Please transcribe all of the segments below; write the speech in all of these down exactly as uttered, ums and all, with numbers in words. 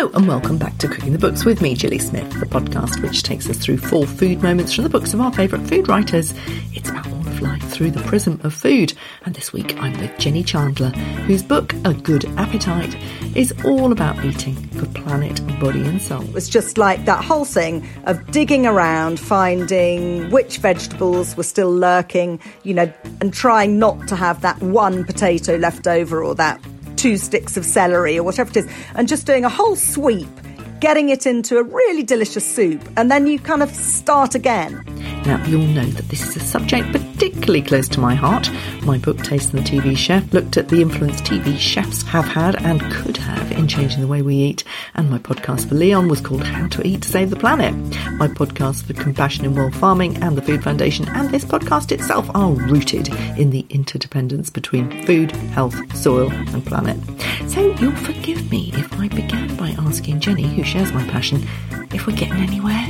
Hello and welcome back to Cooking the Books with me, Gilly Smith, the podcast which takes us through four food moments from the books of our favourite food writers. It's about all of life through the prism of food, and this week I'm with Jenny Chandler, whose book, A Good Appetite, is all about eating for planet, body and soul. It was just like that whole thing of digging around, finding which vegetables were still lurking, you know, and trying not to have that one potato left over or that two sticks of celery or whatever it is, and just doing a whole sweep, getting it into a really delicious soup, and then you kind of start again. Now, you'll know that this is a subject particularly close to my heart. My book, Taste and the T V Chef, looked at the influence T V chefs have had and could have in changing the way we eat. And my podcast for Leon was called How to Eat to Save the Planet. My podcast for Compassion in World Farming and the Food Foundation and this podcast itself are rooted in the interdependence between food, health, soil and planet. So you'll forgive me if I began by asking Jenny, who shares my passion, if we're getting anywhere.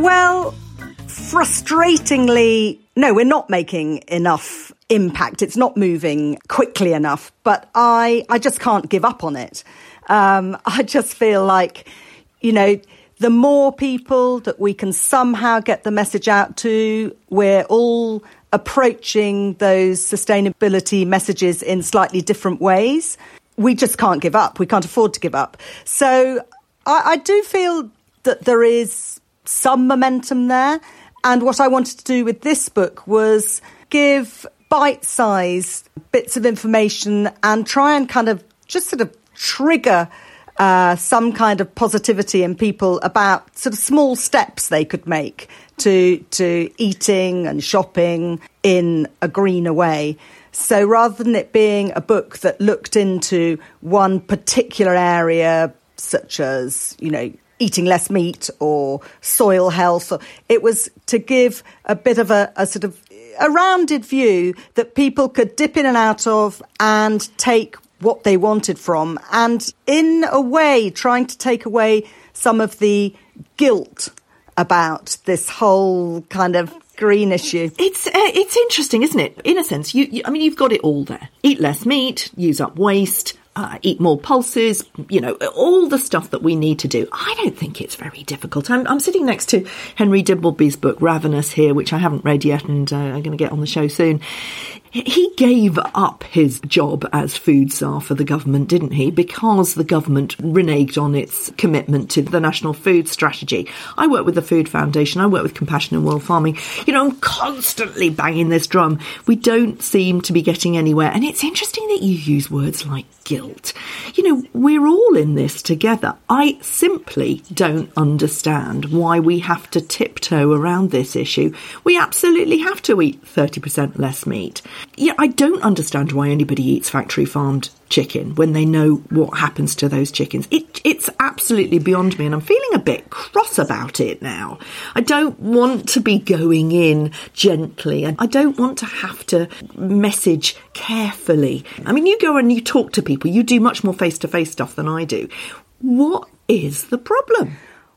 Well, frustratingly, no, we're not making enough impact. It's not moving quickly enough, but I, I just can't give up on it. Um, I just feel like, you know, the more people that we can somehow get the message out to, we're all approaching those sustainability messages in slightly different ways. We just can't give up. We can't afford to give up. So I, I do feel that there is some momentum there. And what I wanted to do with this book was give bite-sized bits of information and try and kind of just sort of trigger uh, some kind of positivity in people about sort of small steps they could make to to eating and shopping in a greener way. So rather than it being a book that looked into one particular area, such as, you know, eating less meat or soil health, it was to give a bit of a, a sort of a rounded view that people could dip in and out of and take what they wanted from, and in a way trying to take away some of the guilt about this whole kind of green issue. It's uh, it's interesting, isn't it? In a sense, you, you I mean, you've got it all there. Eat less meat, use up waste, Uh, eat more pulses, you know, all the stuff that we need to do. I don't think it's very difficult. I'm, I'm sitting next to Henry Dibbleby's book, Ravenous, here, which I haven't read yet and uh, I'm going to get on the show soon. He gave up his job as food czar for the government, didn't he? Because the government reneged on its commitment to the National Food Strategy. I work with the Food Foundation. I work with Compassion in World Farming. You know, I'm constantly banging this drum. We don't seem to be getting anywhere. And it's interesting that you use words like guilt. You know, we're all in this together. I simply don't understand why we have to tiptoe around this issue. We absolutely have to eat thirty percent less meat. Yeah, I don't understand why anybody eats factory-farmed chicken when they know what happens to those chickens. It, it's absolutely beyond me, and I'm feeling a bit cross about it now. I don't want to be going in gently, and I don't want to have to message carefully. I mean, you go and you talk to people. You do much more face-to-face stuff than I do. What is the problem?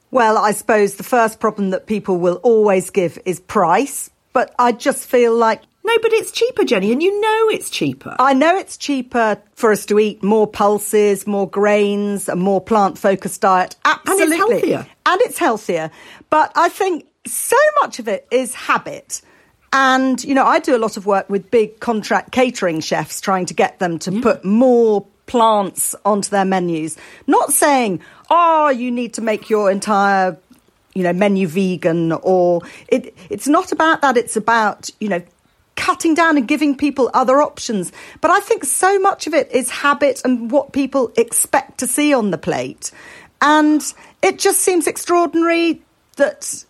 Well, I suppose the first problem that people will always give is price, but I just feel like, no, but it's cheaper, Jenny, and you know it's cheaper. I know it's cheaper for us to eat more pulses, more grains, a more plant-focused diet. Absolutely. And it's healthier. And it's healthier. But I think so much of it is habit. And, you know, I do a lot of work with big contract catering chefs, trying to get them to yeah. put more plants onto their menus. Not saying, oh, you need to make your entire, you know, menu vegan, or it, it's not about that. It's about, you know, cutting down and giving people other options. But I think so much of it is habit and what people expect to see on the plate. And it just seems extraordinary that,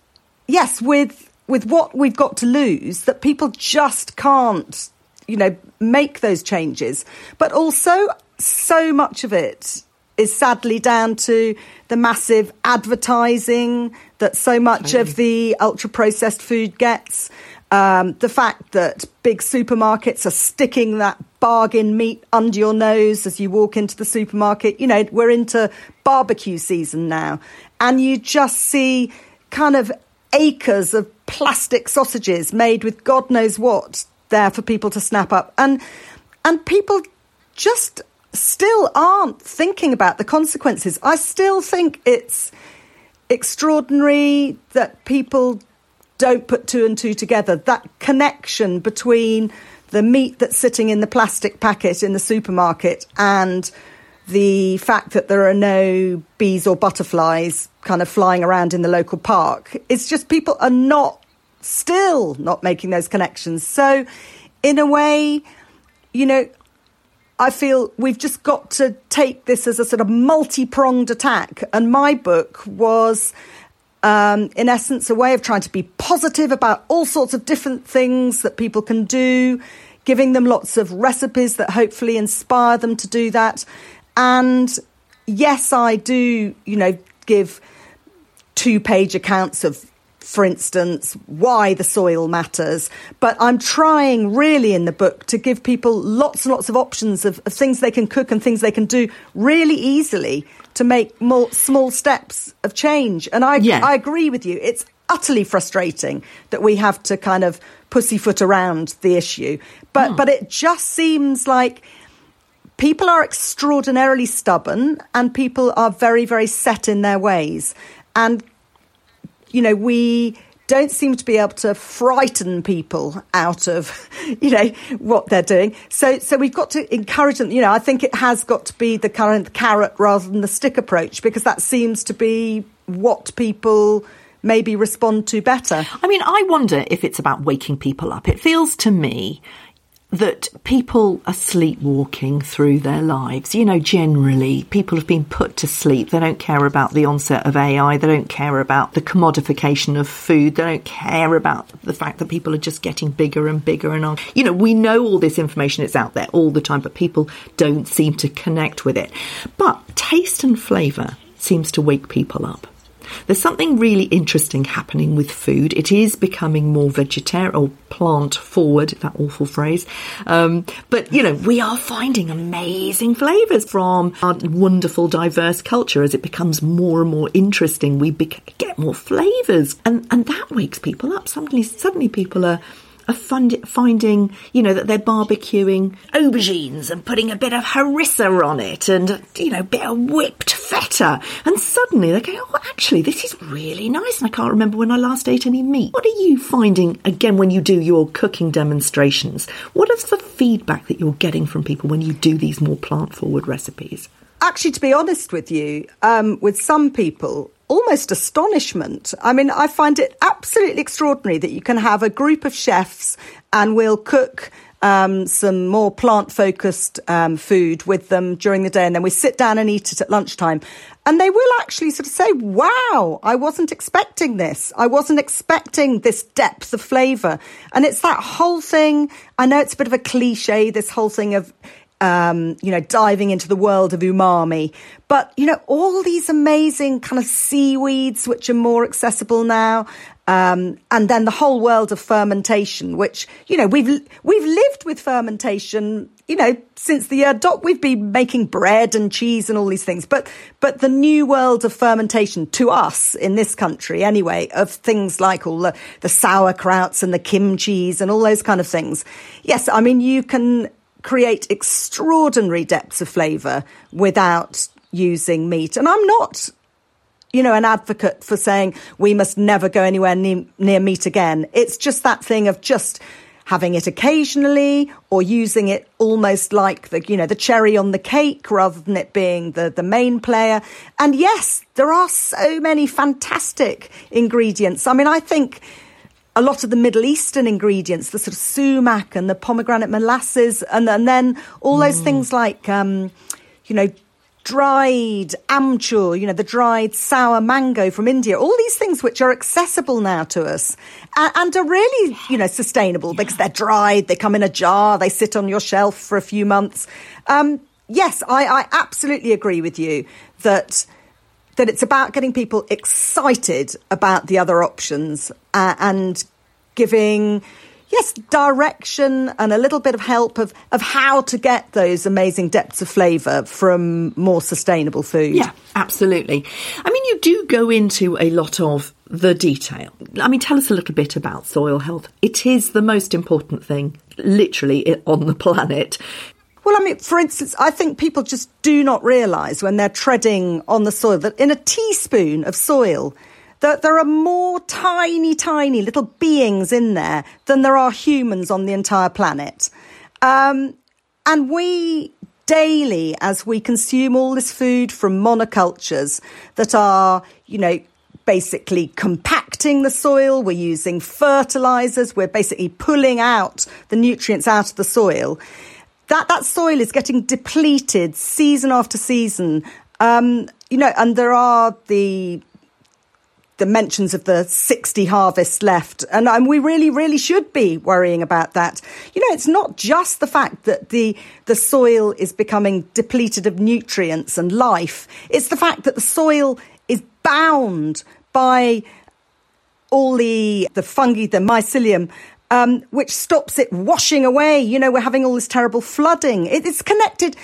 yes, with with what we've got to lose, that people just can't, you know, make those changes. But also so much of it is sadly down to the massive advertising that so much Totally. Of the ultra-processed food gets. Um, the fact that big supermarkets are sticking that bargain meat under your nose as you walk into the supermarket. You know, we're into barbecue season now, and you just see kind of acres of plastic sausages made with God knows what there for people to snap up. And and people just still aren't thinking about the consequences. I still think it's extraordinary that people don't put two and two together, that connection between the meat that's sitting in the plastic packet in the supermarket and the fact that there are no bees or butterflies kind of flying around in the local park. It's just people are not, still not making those connections. So in a way, you know, I feel we've just got to take this as a sort of multi-pronged attack. And my book was, um, in essence, a way of trying to be positive about all sorts of different things that people can do, giving them lots of recipes that hopefully inspire them to do that. And yes, I do, you know, give two-page accounts of, for instance, why the soil matters. But I'm trying really in the book to give people lots and lots of options of, of things they can cook and things they can do really easily to make more small steps of change. And I, yeah. I agree with you. It's utterly frustrating that we have to kind of pussyfoot around the issue. But, oh. but it just seems like people are extraordinarily stubborn and people are very, very set in their ways. And, you know, we don't seem to be able to frighten people out of, you know, what they're doing. So so we've got to encourage them. You know, I think it has got to be the current carrot rather than the stick approach, because that seems to be what people maybe respond to better. I mean, I wonder if it's about waking people up. It feels to me that people are sleepwalking through their lives. You know, generally, people have been put to sleep. They don't care about the onset of A I. They don't care about the commodification of food. They don't care about the fact that people are just getting bigger and bigger. And, on. you know, we know all this information. It's out there all the time, but people don't seem to connect with it. But taste and flavour seems to wake people up. There's something really interesting happening with food. It is becoming more vegetarian or plant forward, that awful phrase. Um, but, you know, we are finding amazing flavours from our wonderful, diverse culture. As it becomes more and more interesting, we bec- get more flavours. And, and that wakes people up. Suddenly, suddenly people are... Are fund- finding, you know, that they're barbecuing aubergines and putting a bit of harissa on it and, you know, a bit of whipped feta. And suddenly they go, oh, actually, this is really nice. And I can't remember when I last ate any meat. What are you finding, again, when you do your cooking demonstrations? What is the feedback that you're getting from people when you do these more plant-forward recipes? Actually, to be honest with you, um, with some people... almost astonishment. I mean, I find it absolutely extraordinary that you can have a group of chefs and we'll cook um, some more plant-focused um, food with them during the day, and then we sit down and eat it at lunchtime. And they will actually sort of say, wow, I wasn't expecting this. I wasn't expecting this depth of flavour. And it's that whole thing, I know it's a bit of a cliche, this whole thing of Um, you know, diving into the world of umami. But, you know, all these amazing kind of seaweeds, which are more accessible now. Um, and then the whole world of fermentation, which, you know, we've we've lived with fermentation, you know, since the year dot. We've been making bread and cheese and all these things. But but the new world of fermentation to us in this country anyway, of things like all the, the sauerkrauts and the kimchis and all those kind of things. Yes, I mean, you can create extraordinary depths of flavour without using meat. And I'm not, you know, an advocate for saying we must never go anywhere near, near meat again. It's just that thing of just having it occasionally or using it almost like the, you know, the cherry on the cake rather than it being the, the main player. And yes, there are so many fantastic ingredients. I mean, I think a lot of the Middle Eastern ingredients, the sort of sumac and the pomegranate molasses, and, and then all those mm. things like, um, you know, dried amchur, you know, the dried sour mango from India, all these things which are accessible now to us and, and are really, you know, sustainable yeah. because they're dried, they come in a jar, they sit on your shelf for a few months. Um, yes, I, I absolutely agree with you that... that it's about getting people excited about the other options uh, and giving, yes, direction and a little bit of help of, of how to get those amazing depths of flavour from more sustainable food. Yeah, absolutely. I mean, you do go into a lot of the detail. I mean, tell us a little bit about soil health. It is the most important thing, literally, on the planet. Well, I mean, for instance, I think people just do not realise when they're treading on the soil that in a teaspoon of soil, that there are more tiny, tiny little beings in there than there are humans on the entire planet. Um, and we daily, as we consume all this food from monocultures that are, you know, basically compacting the soil, we're using fertilisers, we're basically pulling out the nutrients out of the soil, that that soil is getting depleted season after season. Um, you know, and there are the... the mentions of the sixty harvests left. And, and we really, really should be worrying about that. You know, it's not just the fact that the the soil is becoming depleted of nutrients and life. It's the fact that the soil is bound by all the, the fungi, the mycelium, um, which stops it washing away. You know, we're having all this terrible flooding. It, it's connected.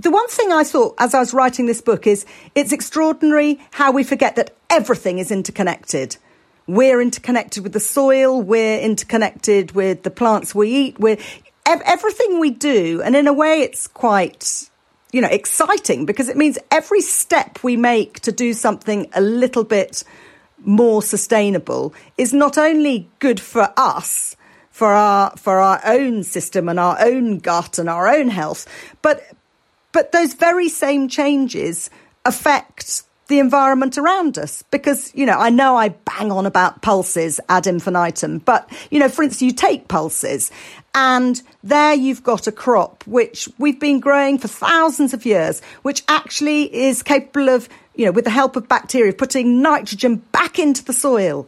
The one thing I thought as I was writing this book is it's extraordinary how we forget that everything is interconnected. We're interconnected with the soil. We're interconnected with the plants we eat. We're everything we do. And in a way, it's quite, you know, exciting because it means every step we make to do something a little bit more sustainable is not only good for us, for our for our own system and our own gut and our own health, but But those very same changes affect the environment around us because, you know, I know I bang on about pulses ad infinitum, but, you know, for instance, you take pulses and there you've got a crop which we've been growing for thousands of years, which actually is capable of, you know, with the help of bacteria, putting nitrogen back into the soil.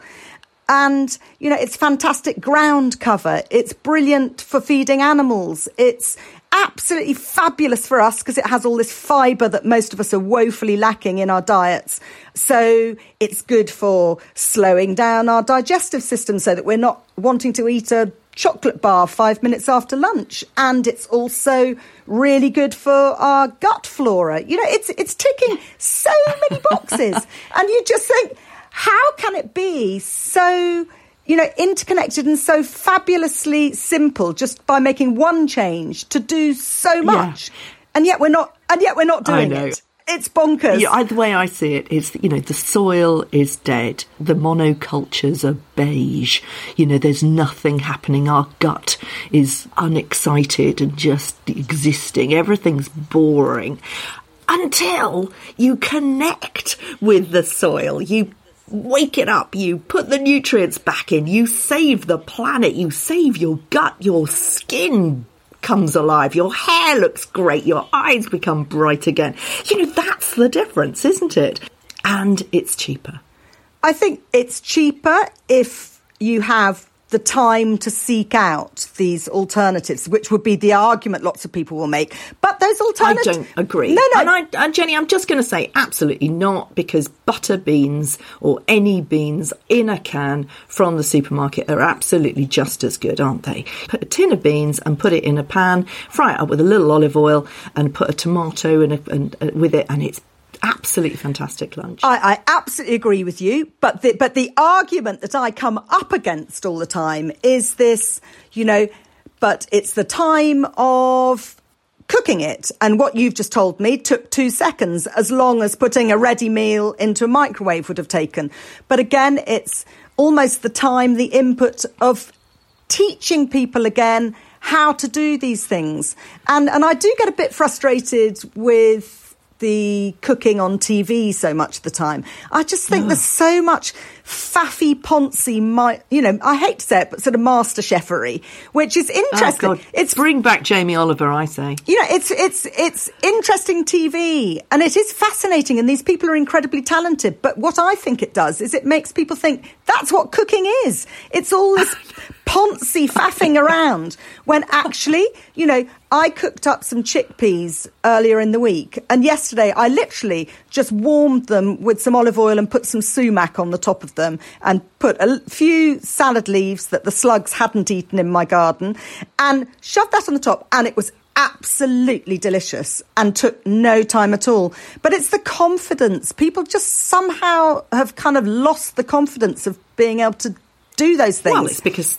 And, you know, it's fantastic ground cover. It's brilliant for feeding animals. It's absolutely fabulous for us because it has all this fibre that most of us are woefully lacking in our diets. So it's good for slowing down our digestive system so that we're not wanting to eat a chocolate bar five minutes after lunch. And it's also really good for our gut flora. You know, it's it's ticking so many boxes. And you just think, how can it be so, you know, interconnected and so fabulously simple just by making one change to do so much? Yeah. And yet we're not and yet we're not doing it. It's bonkers. Yeah, the way I see it is, you know, the soil is dead. The monocultures are beige. You know, there's nothing happening. Our gut is unexcited and just existing. Everything's boring until you connect with the soil. You wake it up, you put the nutrients back in, you save the planet, you save your gut, your skin comes alive, your hair looks great, your eyes become bright again. You know, that's the difference, isn't it? And it's cheaper. I think it's cheaper if you have the time to seek out these alternatives, which would be the argument lots of people will make. But those alternatives... I don't agree. No, no. And, I, and Jenny, I'm just going to say absolutely not, because butter beans or any beans in a can from the supermarket are absolutely just as good, aren't they? Put a tin of beans and put it in a pan, fry it up with a little olive oil and put a tomato in a, and, uh, with it, and it's absolutely fantastic lunch. I, I absolutely agree with you. But the, but the argument that I come up against all the time is this, you know, but it's the time of cooking it. And what you've just told me took two seconds, as long as putting a ready meal into a microwave would have taken. But again, it's almost the time, the input of teaching people again how to do these things. And, and I do get a bit frustrated with the cooking on T V so much of the time. I just think yeah. there's so much faffy, poncy, my, you know, I hate to say it, but sort of master cheffery, which is interesting. Oh, it's bring back Jamie Oliver, I say. You know, it's it's it's interesting T V, and it is fascinating, and these people are incredibly talented. But what I think it does is it makes people think that's what cooking is. It's all this poncy faffing around, when actually, you know, I cooked up some chickpeas earlier in the week, and yesterday I literally just warmed them with some olive oil and put some sumac on the top of them and put a few salad leaves that the slugs hadn't eaten in my garden and shoved that on the top, and it was absolutely delicious and took no time at all. But it's the confidence. People just somehow have kind of lost the confidence of being able to do those things. Well, it's because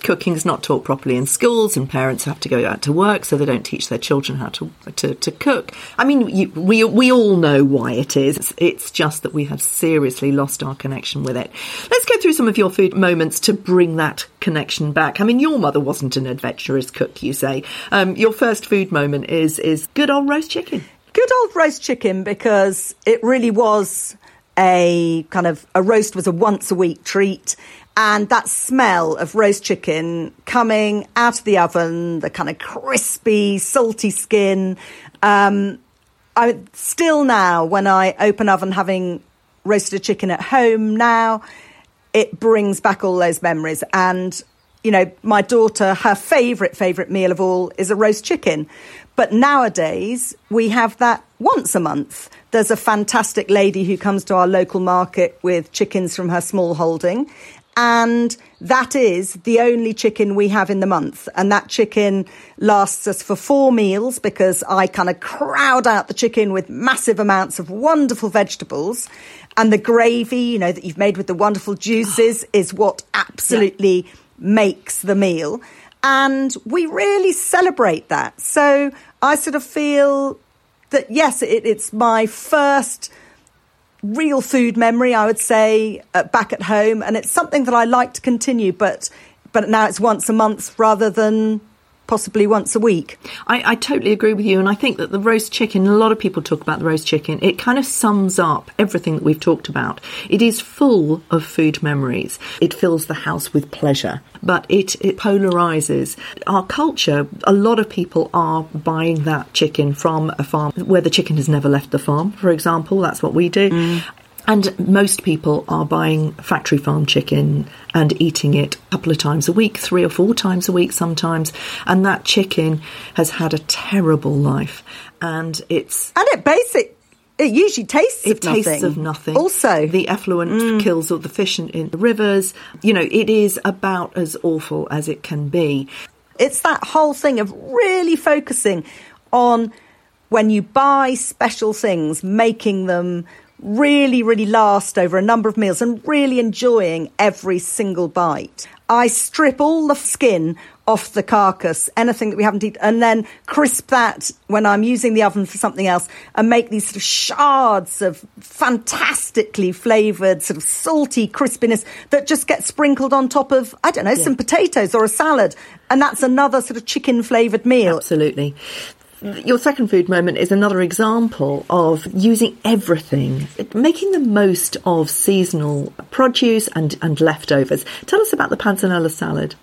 cooking's not taught properly in schools, and parents have to go out to work, so they don't teach their children how to to, to cook. I mean, you, we we all know why it is. It's, it's just that we have seriously lost our connection with it. Let's go through some of your food moments to bring that connection back. I mean, your mother wasn't an adventurous cook, you say. Um, your first food moment is is good old roast chicken. Good old roast chicken, because it really was a kind of, a roast was a once a week treat. And that smell of roast chicken coming out of the oven, the kind of crispy, salty skin. Um, I still now, when I open oven having roasted chicken at home now, it brings back all those memories. And, you know, my daughter, her favourite, favourite meal of all is a roast chicken. But nowadays, we have that once a month. There's a fantastic lady who comes to our local market with chickens from her small holding. And that is the only chicken we have in the month. And that chicken lasts us for four meals, because I kind of crowd out the chicken with massive amounts of wonderful vegetables. And the gravy, you know, that you've made with the wonderful juices is what absolutely yeah. makes the meal. And we really celebrate that. So I sort of feel that, yes, it, it's my first real food memory, I would say, uh, back at home. And it's something that I like to continue, but but now it's once a month rather than possibly once a week. I, I totally agree with you. And I think that the roast chicken, a lot of people talk about the roast chicken, it kind of sums up everything that we've talked about. It is full of food memories. It fills the house with pleasure, but it, it polarises our culture. A lot of people are buying that chicken from a farm where the chicken has never left the farm, for example. That's what we do. Mm. And most people are buying factory farm chicken and eating it a couple of times a week, three or four times a week sometimes. And that chicken has had a terrible life. And it's... And it basically... It usually tastes it of nothing. It tastes of nothing. Also. The effluent mm. kills all the fish in, in the rivers. You know, it is about as awful as it can be. It's that whole thing of really focusing on, when you buy special things, making them really, really last over a number of meals and really enjoying every single bite. I strip all the skin off the carcass, anything that we haven't eaten, and then crisp that when I'm using the oven for something else and make these sort of shards of fantastically flavoured sort of salty crispiness that just gets sprinkled on top of, I don't know, yeah. some potatoes or a salad. And that's another sort of chicken flavoured meal. Absolutely. Your second food moment is another example of using everything, making the most of seasonal produce and, and leftovers. Tell us about the panzanella salad.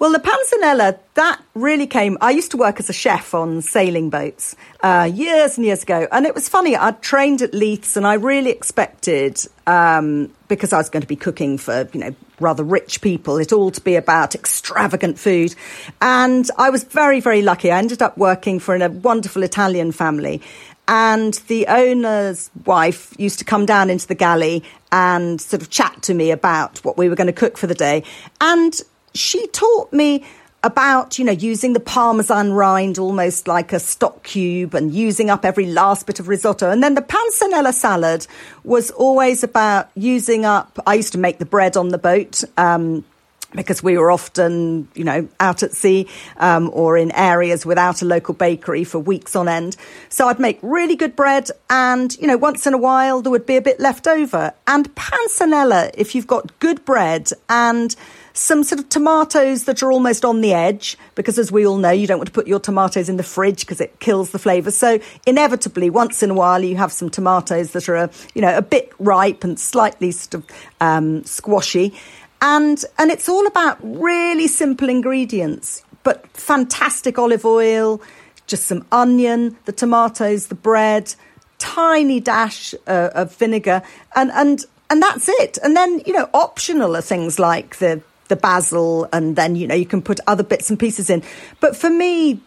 Well, the panzanella, that really came... I used to work as a chef on sailing boats uh, years and years ago. And it was funny, I trained at Leith's and I really expected, um, because I was going to be cooking for, you know, rather rich people, it all to be about extravagant food. And I was very, very lucky. I ended up working for a wonderful Italian family. And the owner's wife used to come down into the galley and sort of chat to me about what we were going to cook for the day. And she taught me about, you know, using the parmesan rind almost like a stock cube and using up every last bit of risotto. And then the panzanella salad was always about using up... I used to make the bread on the boat um, because we were often, you know, out at sea um, or in areas without a local bakery for weeks on end. So I'd make really good bread and, you know, once in a while there would be a bit left over. And panzanella, if you've got good bread and some sort of tomatoes that are almost on the edge, because as we all know, you don't want to put your tomatoes in the fridge because it kills the flavour. So inevitably, once in a while, you have some tomatoes that are, a, you know, a bit ripe and slightly sort of um, squashy. And and it's all about really simple ingredients, but fantastic olive oil, just some onion, the tomatoes, the bread, tiny dash uh, of vinegar, and and and that's it. And then, you know, optional are things like the the basil, and then, you know, you can put other bits and pieces in. But for me,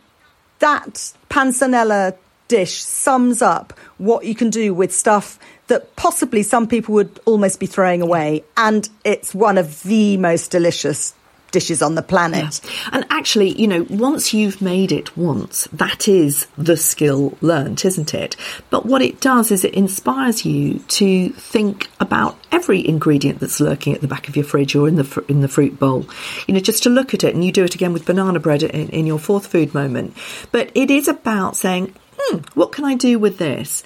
that panzanella dish sums up what you can do with stuff that possibly some people would almost be throwing away. And it's one of the most delicious dishes on the planet. Yeah. And actually, you know, once you've made it once, that is the skill learnt, isn't it? But what it does is it inspires you to think about every ingredient that's lurking at the back of your fridge or in the fr- in the fruit bowl, you know, just to look at it. And you do it again with banana bread in, in your fourth food moment. But it is about saying, hmm, what can I do with this?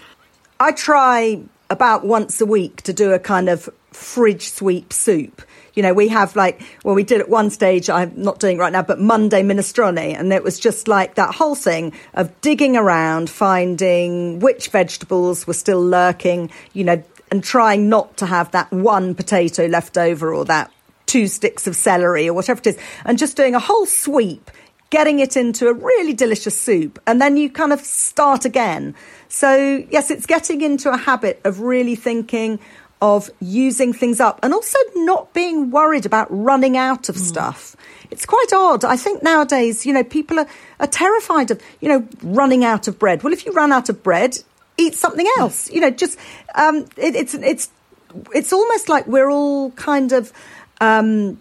I try about once a week to do a kind of fridge sweep soup. You know, we have like, well, we did at one stage, I'm not doing it right now, but Monday minestrone. And it was just like that whole thing of digging around, finding which vegetables were still lurking, you know, and trying not to have that one potato left over or that two sticks of celery or whatever it is. And just doing a whole sweep, getting it into a really delicious soup. And then you kind of start again. So, yes, it's getting into a habit of really thinking of using things up and also not being worried about running out of mm. stuff. It's quite odd. I think nowadays, you know, people are, are terrified of, you know, running out of bread. Well, if you run out of bread, eat something else. You know, just um, it, it's it's it's almost like we're all kind of um,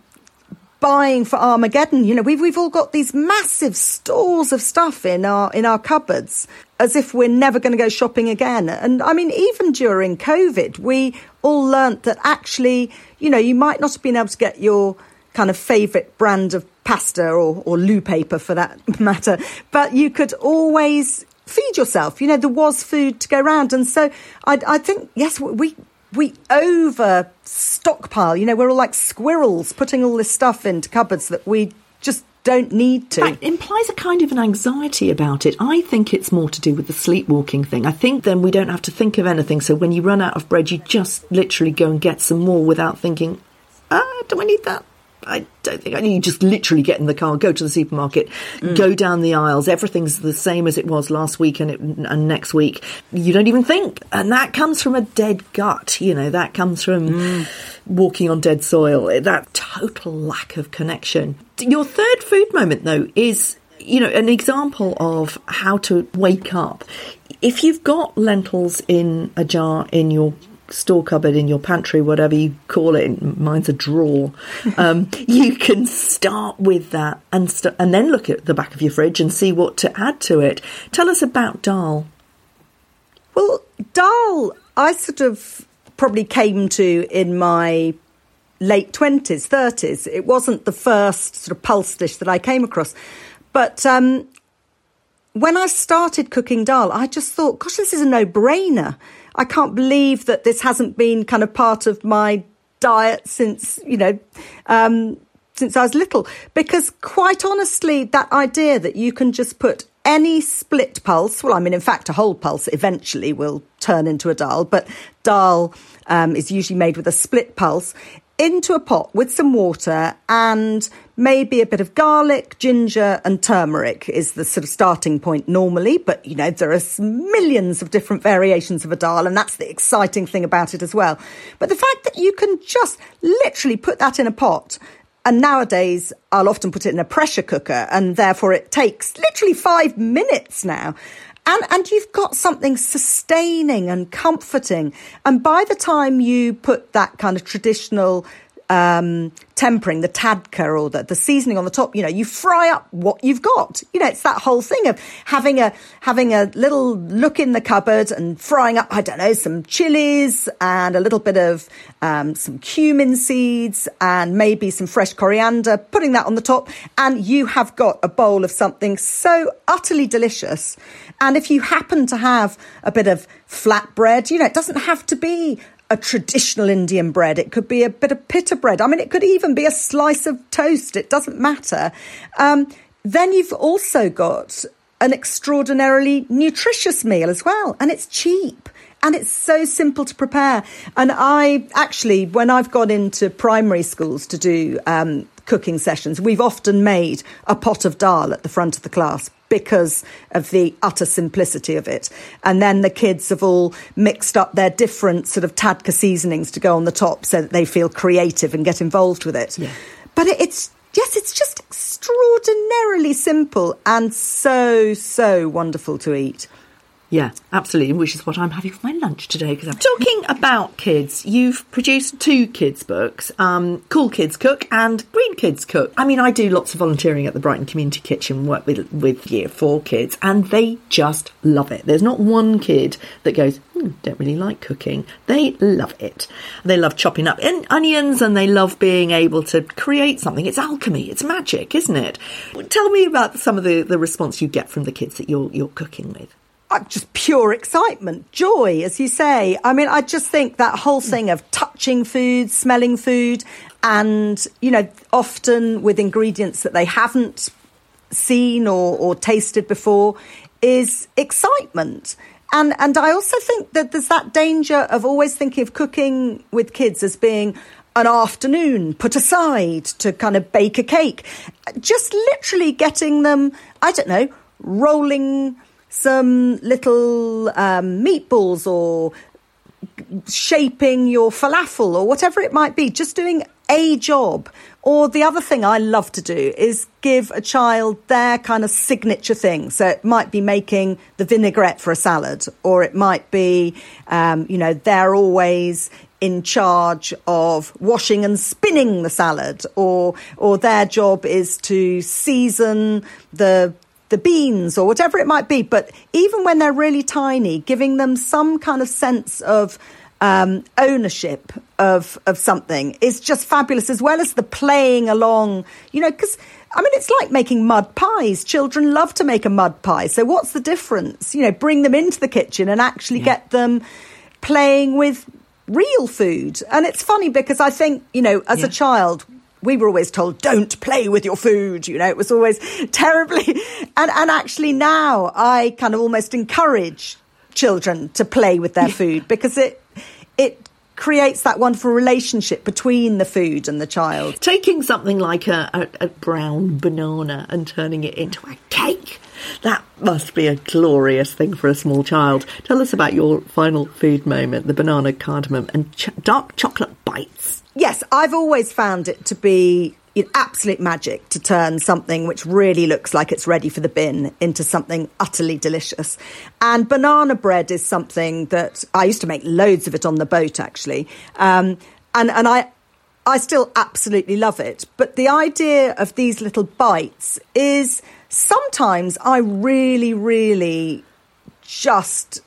buying for Armageddon. You know, we've we've all got these massive stores of stuff in our in our cupboards, as if we're never going to go shopping again. And I mean, even during COVID, we all learnt that actually, you know, you might not have been able to get your kind of favourite brand of pasta or, or loo paper for that matter, but you could always feed yourself. You know, there was food to go round. And so I, I think, yes, we we over stockpile. You know, we're all like squirrels putting all this stuff into cupboards that we just don't need to. That implies a kind of an anxiety about it. I think it's more to do with the sleepwalking thing. I think then we don't have to think of anything. So when you run out of bread, you just literally go and get some more without thinking, ah, do I need that? I don't think I need. You just literally get in the car, go to the supermarket, mm. go down the aisles. Everything's the same as it was last week and, it, and next week. You don't even think. And that comes from a dead gut. You know, that comes from mm. walking on dead soil, that total lack of connection. Your third food moment, though, is, you know, an example of how to wake up. If you've got lentils in a jar in your store cupboard, in your pantry, whatever you call it, mine's a drawer, um, you can start with that and st- and then look at the back of your fridge and see what to add to it. Tell us about dal. Well, dal, I sort of probably came to in my late twenties, thirties. It wasn't the first sort of pulse dish that I came across. But um, when I started cooking dal, I just thought, gosh, this is a no-brainer. I can't believe that this hasn't been kind of part of my diet since, you know, um, since I was little. Because quite honestly, that idea that you can just put any split pulse, well, I mean, in fact, a whole pulse eventually will turn into a dal, but dal um, is usually made with a split pulse, into a pot with some water and maybe a bit of garlic, ginger and turmeric is the sort of starting point normally. But, you know, there are millions of different variations of a dal, and that's the exciting thing about it as well. But the fact that you can just literally put that in a pot, and nowadays I'll often put it in a pressure cooker, and therefore it takes literally five minutes now. And and you've got something sustaining and comforting. And by the time you put that kind of traditional um, tempering, the tadka or the, the seasoning on the top, you know, you fry up what you've got. You know, it's that whole thing of having a having a little look in the cupboard and frying up, I don't know, some chilies and a little bit of um, some cumin seeds and maybe some fresh coriander, putting that on the top. And you have got a bowl of something so utterly delicious. And if you happen to have a bit of flatbread, you know, it doesn't have to be a traditional Indian bread. It could be a bit of pita bread. I mean, it could even be a slice of toast. It doesn't matter. Um, then you've also got an extraordinarily nutritious meal as well. And it's cheap. And it's so simple to prepare. And I actually, when I've gone into primary schools to do um, cooking sessions, we've often made a pot of dal at the front of the class, because of the utter simplicity of it. And then the kids have all mixed up their different sort of tadka seasonings to go on the top so that they feel creative and get involved with it. Yeah. But it's, yes, it's just extraordinarily simple and so, so wonderful to eat. Yeah, absolutely, which is what I'm having for my lunch today. Because I'm talking about kids. You've produced two kids' books, um, Cool Kids Cook and Green Kids Cook. I mean, I do lots of volunteering at the Brighton Community Kitchen, work with, with year four kids, and they just love it. There's not one kid that goes, hmm, don't really like cooking. They love it. They love chopping up in onions and they love being able to create something. It's alchemy. It's magic, isn't it? Tell me about some of the, the response you get from the kids that you're you're cooking with. Just pure excitement, joy, as you say. I mean, I just think that whole thing of touching food, smelling food, and, you know, often with ingredients that they haven't seen or, or tasted before is excitement. And and I also think that there's that danger of always thinking of cooking with kids as being an afternoon put aside to kind of bake a cake. Just literally getting them, I don't know, rolling some little um, meatballs or shaping your falafel or whatever it might be, just doing a job. Or the other thing I love to do is give a child their kind of signature thing. So it might be making the vinaigrette for a salad, or it might be, um, you know, they're always in charge of washing and spinning the salad, or or their job is to season the the beans or whatever it might be. But even when they're really tiny, giving them some kind of sense of um, ownership of of something is just fabulous, as well as the playing along, you know, because, I mean, it's like making mud pies. Children love to make a mud pie. So what's the difference? You know, bring them into the kitchen and actually yeah. get them playing with real food. And it's funny because I think, you know, as yeah. a child, we were always told, don't play with your food. You know, it was always terribly. And, and actually now I kind of almost encourage children to play with their food because it it creates that wonderful relationship between the food and the child. Taking something like a, a, a brown banana and turning it into a cake. That must be a glorious thing for a small child. Tell us about your final food moment, the banana, cardamom and ch- dark chocolate bites. Yes, I've always found it to be absolute magic to turn something which really looks like it's ready for the bin into something utterly delicious. And banana bread is something that I used to make loads of it on the boat, actually. Um, and and I, I still absolutely love it. But the idea of these little bites is sometimes I really, really just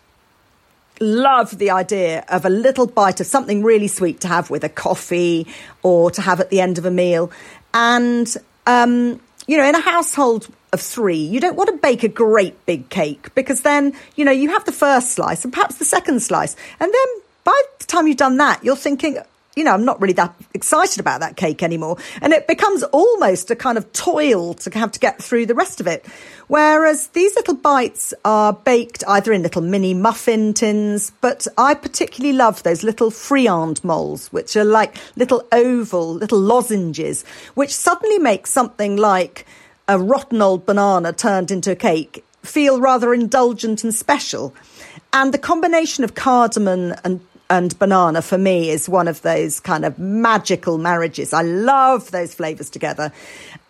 love the idea of a little bite of something really sweet to have with a coffee or to have at the end of a meal. And, um, you know, in a household of three, you don't want to bake a great big cake because then, you know, you have the first slice and perhaps the second slice. And then by the time you've done that, you're thinking, you know, I'm not really that excited about that cake anymore. And it becomes almost a kind of toil to have to get through the rest of it. Whereas these little bites are baked either in little mini muffin tins, but I particularly love those little friand molds, which are like little oval, little lozenges, which suddenly make something like a rotten old banana turned into a cake feel rather indulgent and special. And the combination of cardamom and And banana for me is one of those kind of magical marriages. I love those flavours together.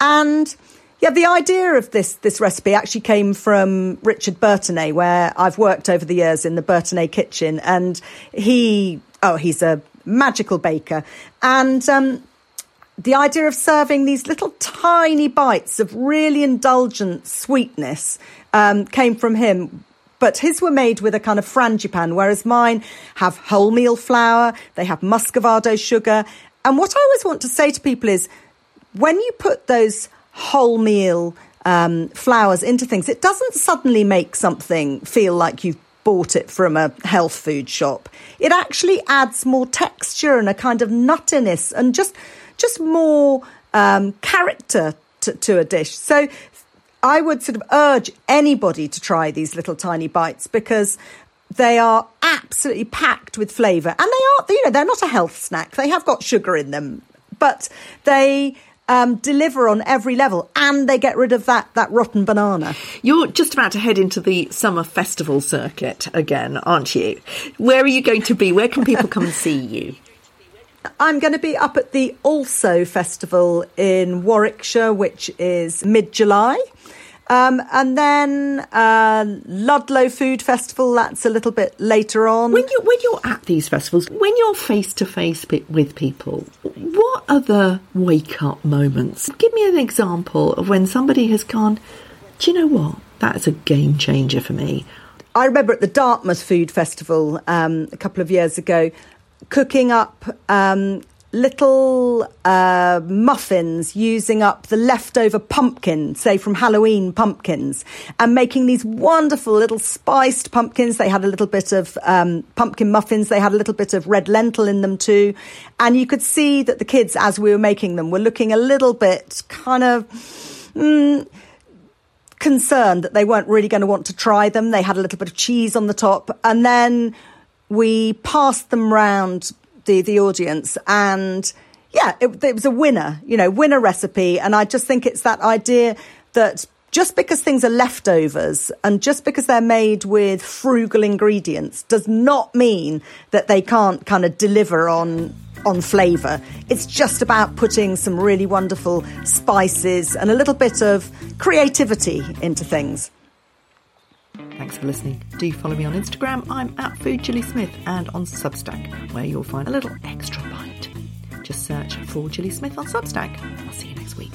And yeah, the idea of this this recipe actually came from Richard Bertinet, where I've worked over the years in the Bertinet kitchen. And he, oh, he's a magical baker. And um, the idea of serving these little tiny bites of really indulgent sweetness um, came from him. But his were made with a kind of frangipan, whereas mine have wholemeal flour, they have muscovado sugar. And what I always want to say to people is when you put those wholemeal um, flours into things, it doesn't suddenly make something feel like you've bought it from a health food shop. It actually adds more texture and a kind of nuttiness and just, just more um, character to, to a dish. So I would sort of urge anybody to try these little tiny bites because they are absolutely packed with flavour. And they are, you know, they're not a health snack. They have got sugar in them, but they um, deliver on every level and they get rid of that, that rotten banana. You're just about to head into the summer festival circuit again, aren't you? Where are you going to be? Where can people come and see you? I'm going to be up at the Also Festival in Warwickshire, which is mid-July. Um, and then uh, Ludlow Food Festival, that's a little bit later on. When, you, when you're at these festivals, when you're face-to-face with people, what are the wake-up moments? Give me an example of when somebody has gone, do you know what, that's a game-changer for me. I remember at the Dartmouth Food Festival um, a couple of years ago, cooking up um, little uh, muffins using up the leftover pumpkin, say from Halloween pumpkins, and making these wonderful little spiced pumpkins. They had a little bit of um, pumpkin muffins. They had a little bit of red lentil in them too. And you could see that the kids, as we were making them, were looking a little bit kind of... Mm, concerned that they weren't really going to want to try them. They had a little bit of cheese on the top. And then we passed them round the, the audience. And yeah, it, it was a winner, you know, winner recipe. And I just think it's that idea that just because things are leftovers and just because they're made with frugal ingredients does not mean that they can't kind of deliver on on flavour. It's just about putting some really wonderful spices and a little bit of creativity into things. Thanks for listening. Do follow me on Instagram. I'm at Food Gilly Smith, and on Substack, where you'll find a little extra bite. Just search for Gilly Smith on Substack. I'll see you next week.